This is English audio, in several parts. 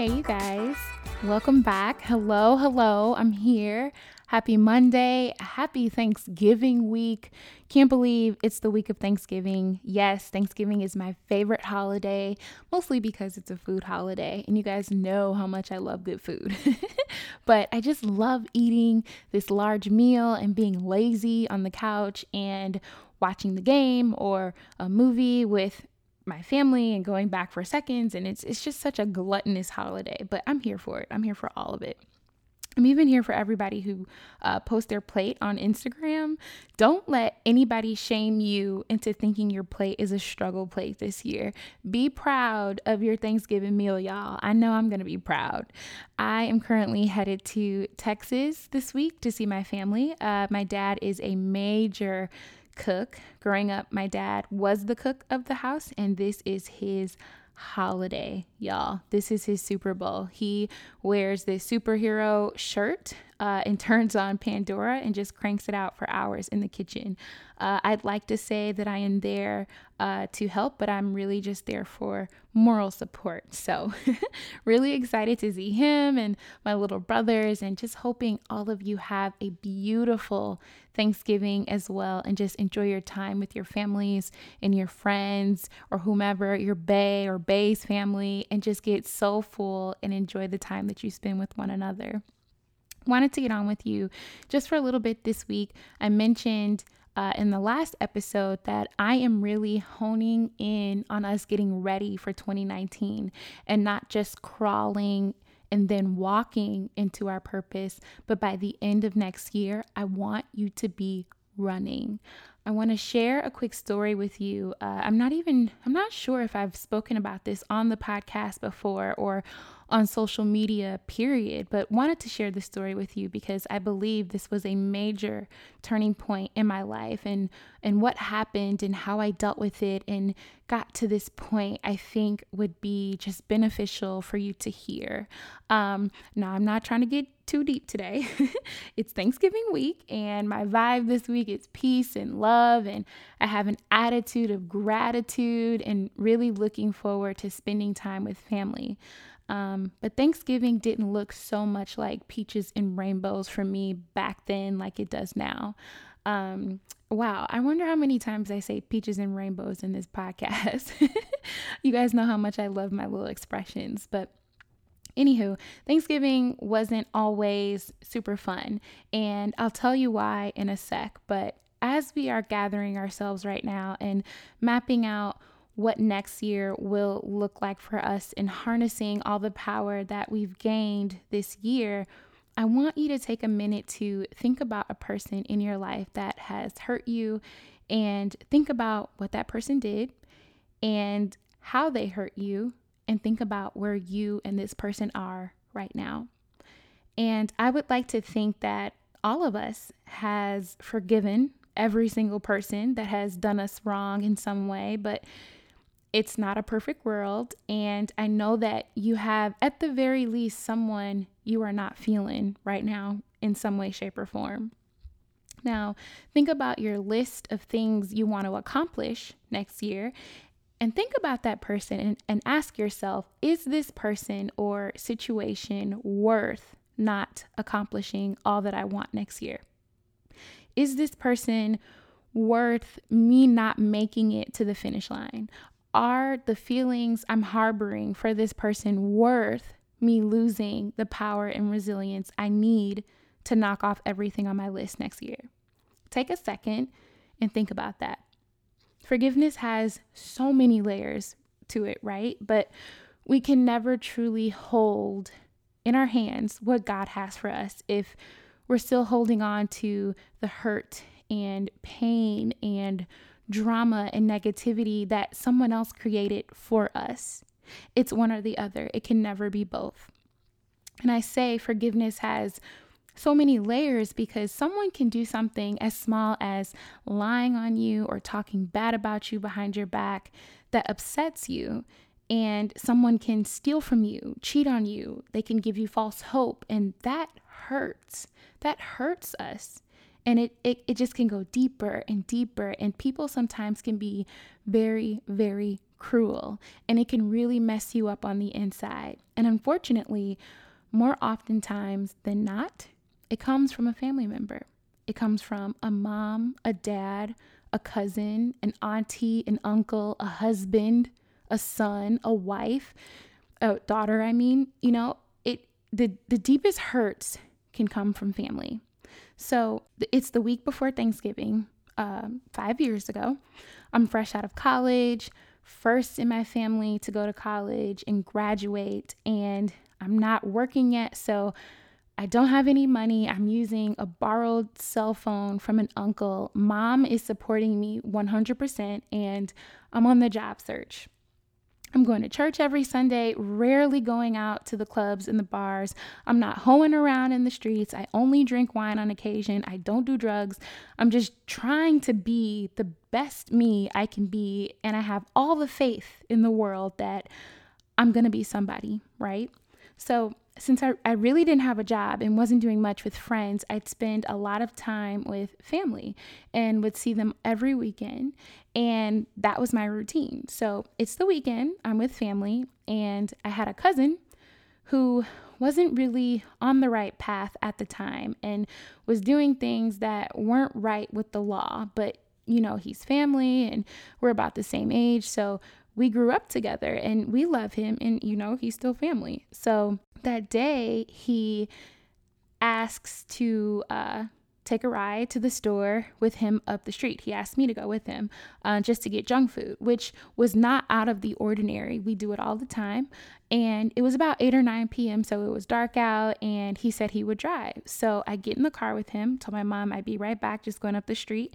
Hey, you guys. Welcome back. Hello. I'm here. Happy Monday. Happy Thanksgiving week. Can't believe it's the week of Thanksgiving. Yes, Thanksgiving is my favorite holiday, mostly because it's a food holiday. And you guys know how much I love good food. But I just love eating this large meal and being lazy on the couch and watching the game or a movie with my family and going back for seconds, and it's just such a gluttonous holiday, but I'm here for it. I'm here for all of it. I'm even here for everybody who posts their plate on Instagram. Don't let anybody shame you into thinking your plate is a struggle plate this year. Be proud of your Thanksgiving meal, y'all. I know I'm going to be proud. I am currently headed to Texas this week to see my family. My dad is a major cook. Growing up, my dad was the cook of the house, and this is his holiday, y'all. This is his Super Bowl. He wears this superhero shirt and turns on Pandora and just cranks it out for hours in the kitchen. I'd like to say that I am there to help, but I'm really just there for moral support. So really excited to see him and my little brothers, and just hoping all of you have a beautiful Thanksgiving as well, and just enjoy your time with your families and your friends or whomever, your bae or bae's family, and just get so full and enjoy the time that you spend with one another. Wanted to get on with you just for a little bit this week. I mentioned in the last episode that I am really honing in on us getting ready for 2019 and not just crawling and then walking into our purpose, but by the end of next year, I want you to be running. I want to share a quick story with you. I'm not sure if I've spoken about this on the podcast before or on social media, period, but wanted to share this story with you because I believe this was a major turning point in my life, and what happened and how I dealt with it and got to this point, I think would be just beneficial for you to hear. Now, I'm not trying to get too deep today. It's Thanksgiving week, and my vibe this week is peace and love, and I have an attitude of gratitude and really looking forward to spending time with family. But Thanksgiving didn't look so much like peaches and rainbows for me back then like it does now. Wow, I wonder how many times I say peaches and rainbows in this podcast. You guys know how much I love my little expressions, but anywho, Thanksgiving wasn't always super fun, and I'll tell you why in a sec, but as we are gathering ourselves right now and mapping out what next year will look like for us and harnessing all the power that we've gained this year, I want you to take a minute to think about a person in your life that has hurt you, and think about what that person did and how they hurt you, and think about where you and this person are right now. And I would like to think that all of us has forgiven every single person that has done us wrong in some way, but it's not a perfect world. And I know that you have, at the very least, someone you are not feeling right now in some way, shape, or form. Now, think about your list of things you want to accomplish next year. And think about that person and ask yourself, is this person or situation worth not accomplishing all that I want next year? Is this person worth me not making it to the finish line? Are the feelings I'm harboring for this person worth me losing the power and resilience I need to knock off everything on my list next year? Take a second and think about that. Forgiveness has so many layers to it, right? But we can never truly hold in our hands what God has for us if we're still holding on to the hurt and pain and drama and negativity that someone else created for us. It's one or the other. It can never be both. And I say forgiveness has so many layers because someone can do something as small as lying on you or talking bad about you behind your back that upsets you. And someone can steal from you, cheat on you. They can give you false hope. And that hurts. That hurts us. And it just can go deeper and deeper. And people sometimes can be very, very cruel. And it can really mess you up on the inside. And unfortunately, more oftentimes than not, it comes from a family member. It comes from a mom, a dad, a cousin, an auntie, an uncle, a husband, a son, a wife, a daughter. I mean, you know, the deepest hurts can come from family. So it's the week before Thanksgiving, 5 years ago. I'm fresh out of college, first in my family to go to college and graduate, and I'm not working yet, so I don't have any money. I'm using a borrowed cell phone from an uncle. Mom is supporting me 100%, and I'm on the job search. I'm going to church every Sunday, rarely going out to the clubs and the bars. I'm not hoeing around in the streets. I only drink wine on occasion. I don't do drugs. I'm just trying to be the best me I can be, and I have all the faith in the world that I'm going to be somebody, right? So since I really didn't have a job and wasn't doing much with friends, I'd spend a lot of time with family and would see them every weekend. And that was my routine. So it's the weekend, I'm with family, and I had a cousin who wasn't really on the right path at the time and was doing things that weren't right with the law. But, you know, he's family and we're about the same age. So we grew up together and we love him and, you know, he's still family. So that day he asks to take a ride to the store with him up the street. He asked me to go with him just to get junk food, which was not out of the ordinary. We do it all the time. And it was about 8 or 9 p.m. So it was dark out and he said he would drive. So I get in the car with him, told my mom I'd be right back, just going up the street.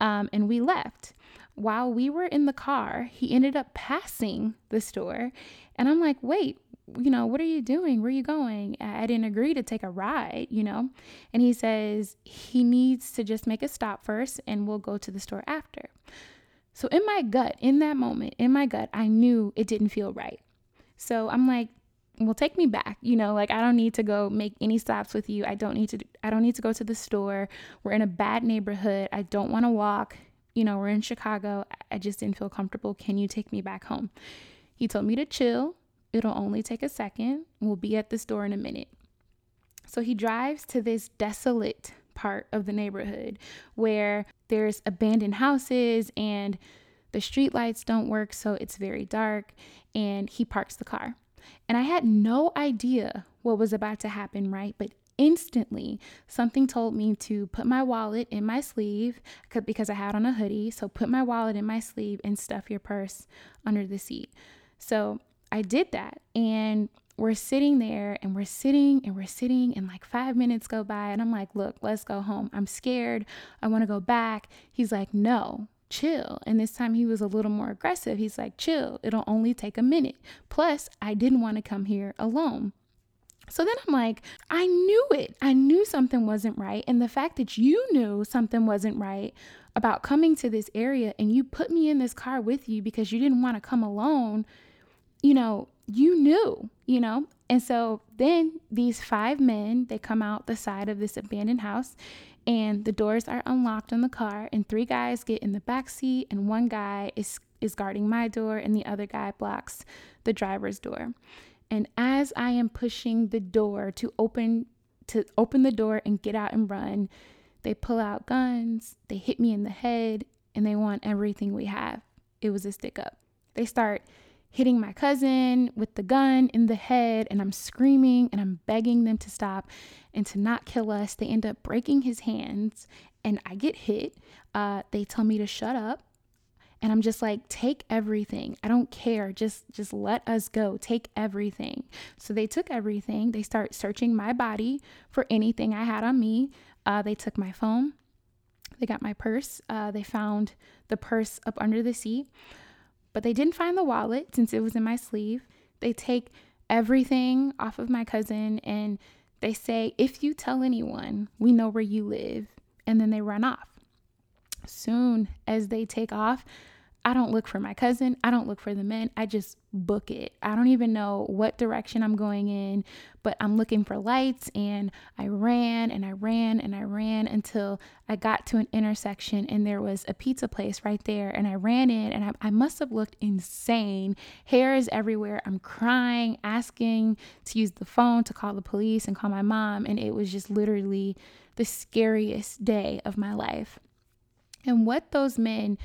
And we left. While we were in the car, he ended up passing the store. And I'm like, wait, you know, what are you doing? Where are you going? I didn't agree to take a ride, you know? And he says he needs to just make a stop first and we'll go to the store after. So in my gut, in that moment, in my gut, I knew it didn't feel right. So I'm like, well, take me back, you know, like I don't need to go make any stops with you. I don't need to go to the store. We're in a bad neighborhood. I don't want to walk. You know, we're in Chicago. I just didn't feel comfortable. Can you take me back home? He told me to chill. It'll only take a second. We'll be at the store in a minute. So he drives to this desolate part of the neighborhood where there's abandoned houses and the street lights don't work. So it's very dark, and he parks the car. And I had no idea what was about to happen, right? But instantly, something told me to put my wallet in my sleeve because I had on a hoodie. So put my wallet in my sleeve and stuff your purse under the seat. So I did that, and we're sitting there and we're sitting and like 5 minutes go by and I'm like, look, let's go home. I'm scared. I want to go back. He's like, no, chill. And this time he was a little more aggressive. He's like, chill. It'll only take a minute. Plus, I didn't want to come here alone. So then I'm like, I knew it. I knew something wasn't right. And the fact that you knew something wasn't right about coming to this area and you put me in this car with you because you didn't want to come alone, you know, you knew, you know. And so then these 5 men, they come out the side of this abandoned house and the doors are unlocked on the car and 3 guys get in the back seat and 1 guy is guarding my door and the other guy blocks the driver's door. And as I am pushing the door to open the door and get out and run, they pull out guns, they hit me in the head, and they want everything we have. It was a stick up. They start hitting my cousin with the gun in the head, and I'm screaming and I'm begging them to stop and to not kill us. They end up breaking his hands and I get hit. They tell me to shut up. And I'm just like, take everything. I don't care. Just let us go. Take everything. So they took everything. They start searching my body for anything I had on me. They took my phone. They got my purse. They found the purse up under the seat, but they didn't find the wallet since it was in my sleeve. They take everything off of my cousin and they say, if you tell anyone, we know where you live. And then they run off. Soon as they take off, I don't look for my cousin. I don't look for the men. I just book it. I don't even know what direction I'm going in, but I'm looking for lights. And I ran and I ran and I ran until I got to an intersection and there was a pizza place right there. And I ran in and I must have looked insane. Hair is everywhere. I'm crying, asking to use the phone to call the police and call my mom. And it was just literally the scariest day of my life. And what those men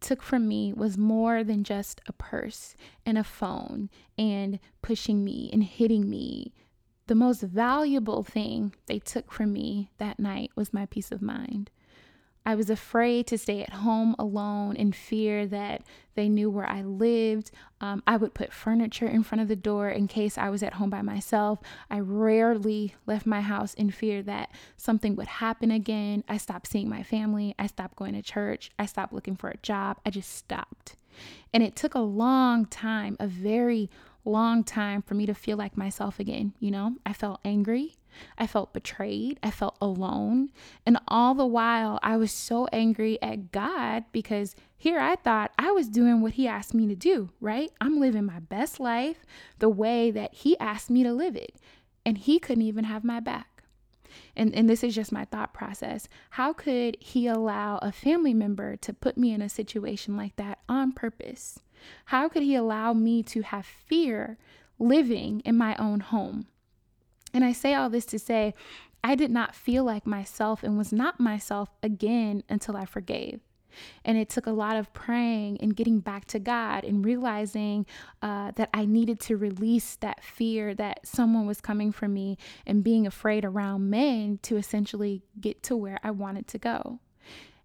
took from me was more than just a purse and a phone and pushing me and hitting me. The most valuable thing they took from me that night was my peace of mind. I was afraid to stay at home alone in fear that they knew where I lived. I would put furniture in front of the door in case I was at home by myself. I rarely left my house in fear that something would happen again. I stopped seeing my family. I stopped going to church. I stopped looking for a job. I just stopped. And it took a long time, a very long time for me to feel like myself again. You know, I felt angry. I felt betrayed. I felt alone. And all the while, I was so angry at God because here I thought I was doing what he asked me to do, right? I'm living my best life the way that he asked me to live it. And he couldn't even have my back. And this is just my thought process. How could he allow a family member to put me in a situation like that on purpose? How could he allow me to have fear living in my own home? And I say all this to say, I did not feel like myself and was not myself again until I forgave. And it took a lot of praying and getting back to God and realizing that I needed to release that fear that someone was coming for me and being afraid around men to essentially get to where I wanted to go.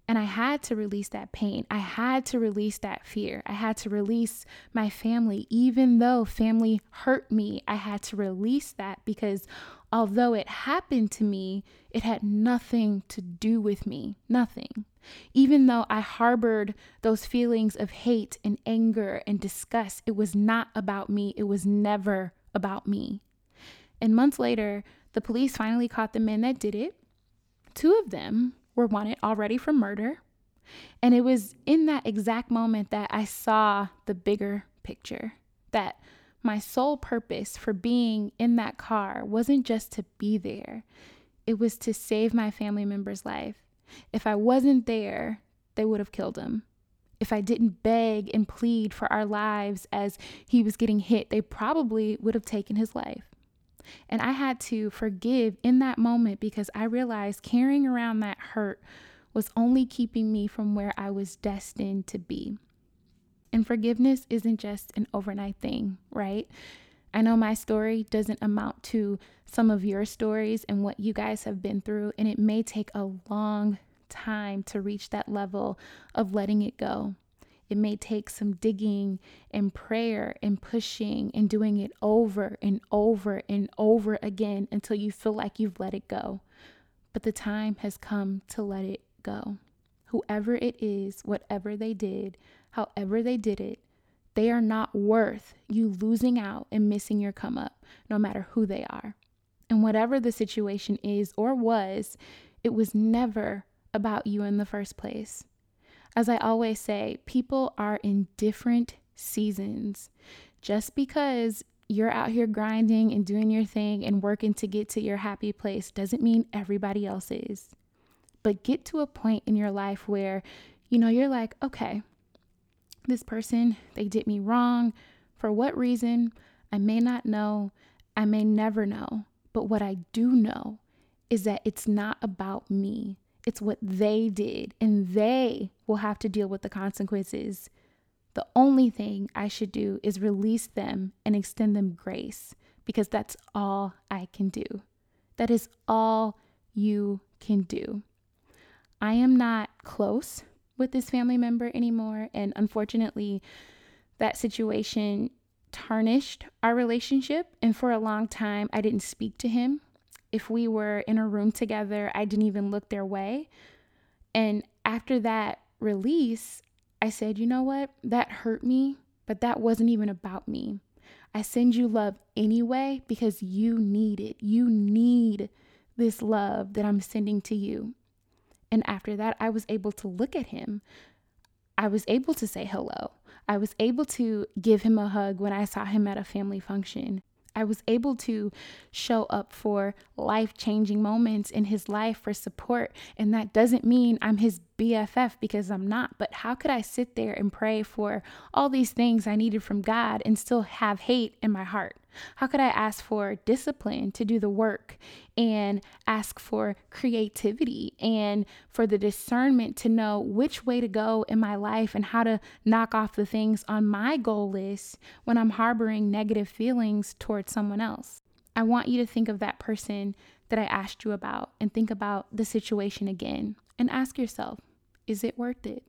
And I had to release that pain. I had to release that fear. I had to release my family. Even though family hurt me, I had to release that because although it happened to me, it had nothing to do with me. Nothing. Even though I harbored those feelings of hate and anger and disgust, it was not about me. It was never about me. And months later, the police finally caught the men that did it. Two of them were wanted already for murder. And it was in that exact moment that I saw the bigger picture, that my sole purpose for being in that car wasn't just to be there. It was to save my family member's life. If I wasn't there, they would have killed him. If I didn't beg and plead for our lives as he was getting hit, they probably would have taken his life. And I had to forgive in that moment because I realized carrying around that hurt was only keeping me from where I was destined to be. And forgiveness isn't just an overnight thing, right? I know my story doesn't amount to some of your stories and what you guys have been through, and it may take a long time to reach that level of letting it go. It may take some digging and prayer and pushing and doing it over and over and over again until you feel like you've let it go. But the time has come to let it go. Whoever it is, whatever they did, however they did it, they are not worth you losing out and missing your come up, no matter who they are. And whatever the situation is or was, it was never about you in the first place. As I always say, people are in different seasons. Just because you're out here grinding and doing your thing and working to get to your happy place doesn't mean everybody else is. But get to a point in your life where, you know, you're like, okay, this person, they did me wrong. For what reason? I may not know. I may never know. But what I do know is that it's not about me. It's what they did, and they will have to deal with the consequences. The only thing I should do is release them and extend them grace, because that's all I can do. That is all you can do. I am not close with this family member anymore, and unfortunately, that situation tarnished our relationship, and for a long time, I didn't speak to him. If we were in a room together, I didn't even look their way. And after that release, I said, you know what? That hurt me, but that wasn't even about me. I send you love anyway because you need it. You need this love that I'm sending to you. And after that, I was able to look at him. I was able to say hello. I was able to give him a hug when I saw him at a family function. I was able to show up for life-changing moments in his life for support. And that doesn't mean I'm his BFF, because I'm not. But how could I sit there and pray for all these things I needed from God and still have hate in my heart? How could I ask for discipline to do the work and ask for creativity and for the discernment to know which way to go in my life and how to knock off the things on my goal list when I'm harboring negative feelings towards someone else? I want you to think of that person that I asked you about and think about the situation again and ask yourself, is it worth it?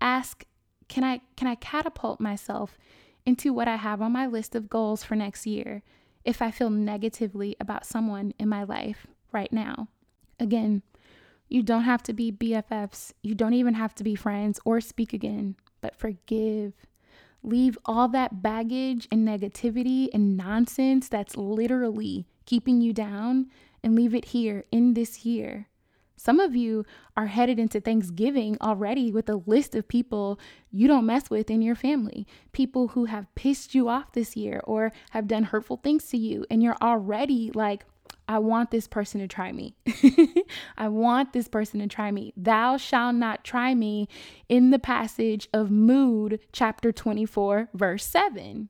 Ask, can I catapult myself into what I have on my list of goals for next year if I feel negatively about someone in my life right now? Again, you don't have to be BFFs. You don't even have to be friends or speak again, but forgive. Leave all that baggage and negativity and nonsense that's literally keeping you down, and leave it here in this year. Some of you are headed into Thanksgiving already with a list of people you don't mess with in your family, people who have pissed you off this year or have done hurtful things to you. And you're already like, I want this person to try me. I want this person to try me. Thou shalt not try me, in the passage of Mood, chapter 24, verse 7.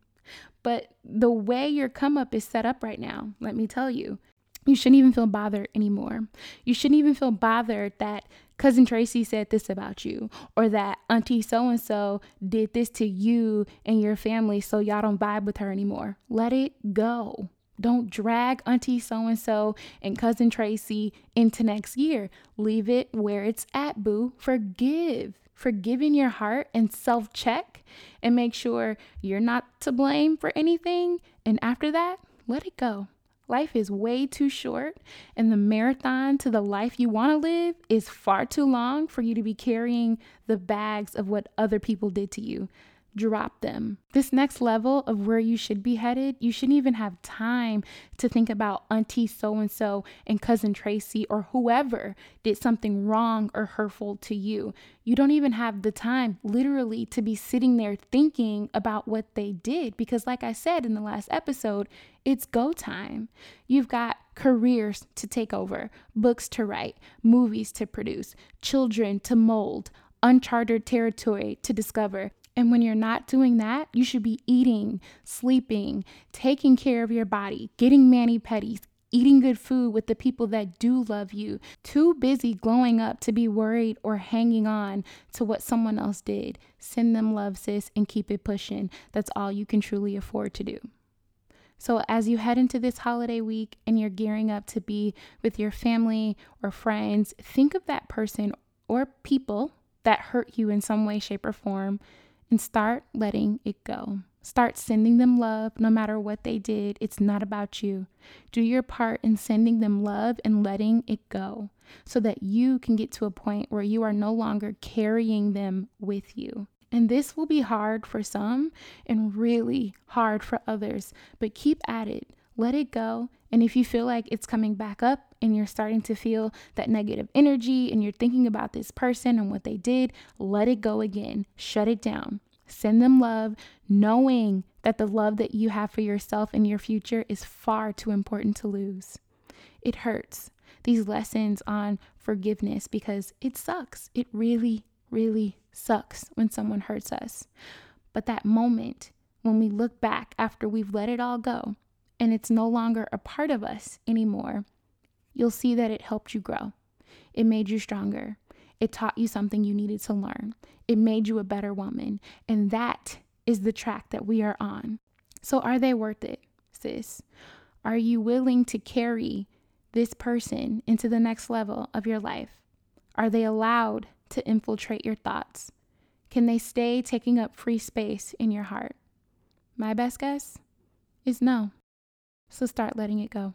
But the way your come up is set up right now, let me tell you, you shouldn't even feel bothered anymore. You shouldn't even feel bothered that Cousin Tracy said this about you, or that Auntie so-and-so did this to you and your family, so y'all don't vibe with her anymore. Let it go. Don't drag Auntie so-and-so and Cousin Tracy into next year. Leave it where it's at, boo. Forgive. Forgive in your heart and self-check and make sure you're not to blame for anything. And after that, let it go. Life is way too short, and the marathon to the life you want to live is far too long for you to be carrying the bags of what other people did to you. Drop them. This next level of where you should be headed, you shouldn't even have time to think about Auntie so-and-so and Cousin Tracy or whoever did something wrong or hurtful to you. You don't even have the time literally to be sitting there thinking about what they did, because like I said in the last episode, it's go time. You've got careers to take over, books to write, movies to produce, children to mold, uncharted territory to discover. And when you're not doing that, you should be eating, sleeping, taking care of your body, getting mani-pedis, eating good food with the people that do love you. Too busy glowing up to be worried or hanging on to what someone else did. Send them love, sis, and keep it pushing. That's all you can truly afford to do. So as you head into this holiday week and you're gearing up to be with your family or friends, think of that person or people that hurt you in some way, shape, or form, and start letting it go. Start sending them love no matter what they did. It's not about you. Do your part in sending them love and letting it go so that you can get to a point where you are no longer carrying them with you. And this will be hard for some and really hard for others, but keep at it. Let it go. And if you feel like it's coming back up and you're starting to feel that negative energy and you're thinking about this person and what they did, let it go again. Shut it down. Send them love, knowing that the love that you have for yourself and your future is far too important to lose. It hurts, these lessons on forgiveness, because it sucks. It really, really sucks when someone hurts us. But that moment when we look back after we've let it all go, and it's no longer a part of us anymore, you'll see that it helped you grow. It made you stronger. It taught you something you needed to learn. It made you a better woman. And that is the track that we are on. So are they worth it, sis? Are you willing to carry this person into the next level of your life? Are they allowed to infiltrate your thoughts? Can they stay taking up free space in your heart? My best guess is no. So start letting it go.